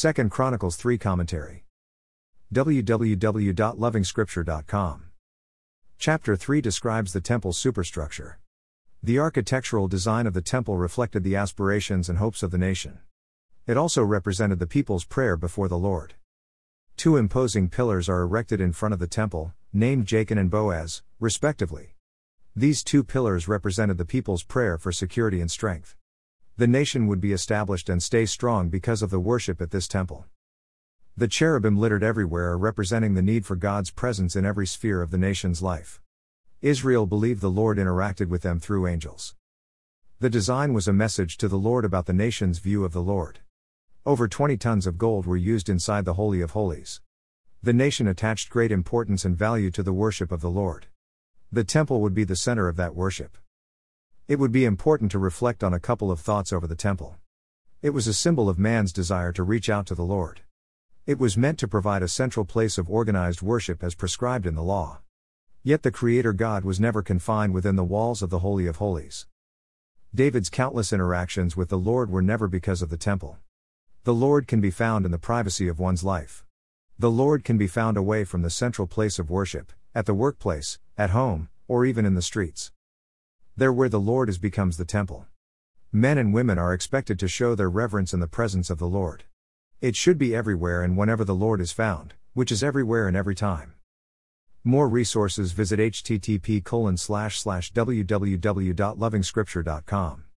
2 Chronicles 3 Commentary. www.lovingscripture.com. Chapter 3 describes the temple superstructure. The architectural design of the temple reflected the aspirations and hopes of the nation. It also represented the people's prayer before the Lord. Two imposing pillars are erected in front of the temple, named Jachin and Boaz, respectively. These two pillars represented the people's prayer for security and strength. The nation would be established and stay strong because of the worship at this temple. The cherubim littered everywhere are representing the need for God's presence in every sphere of the nation's life. Israel believed the Lord interacted with them through angels. The design was a message to the Lord about the nation's view of the Lord. Over 20 tons of gold were used inside the Holy of Holies. The nation attached great importance and value to the worship of the Lord. The temple would be the center of that worship. It would be important to reflect on a couple of thoughts over the temple. It was a symbol of man's desire to reach out to the Lord. It was meant to provide a central place of organized worship as prescribed in the law. Yet the Creator God was never confined within the walls of the Holy of Holies. David's countless interactions with the Lord were never because of the temple. The Lord can be found in the privacy of one's life. The Lord can be found away from the central place of worship, at the workplace, at home, or even in the streets. There where the Lord is becomes the temple. Men and women are expected to show their reverence in the presence of the Lord. It should be everywhere and whenever the Lord is found, which is everywhere and every time. More resources visit http://www.lovingscripture.com.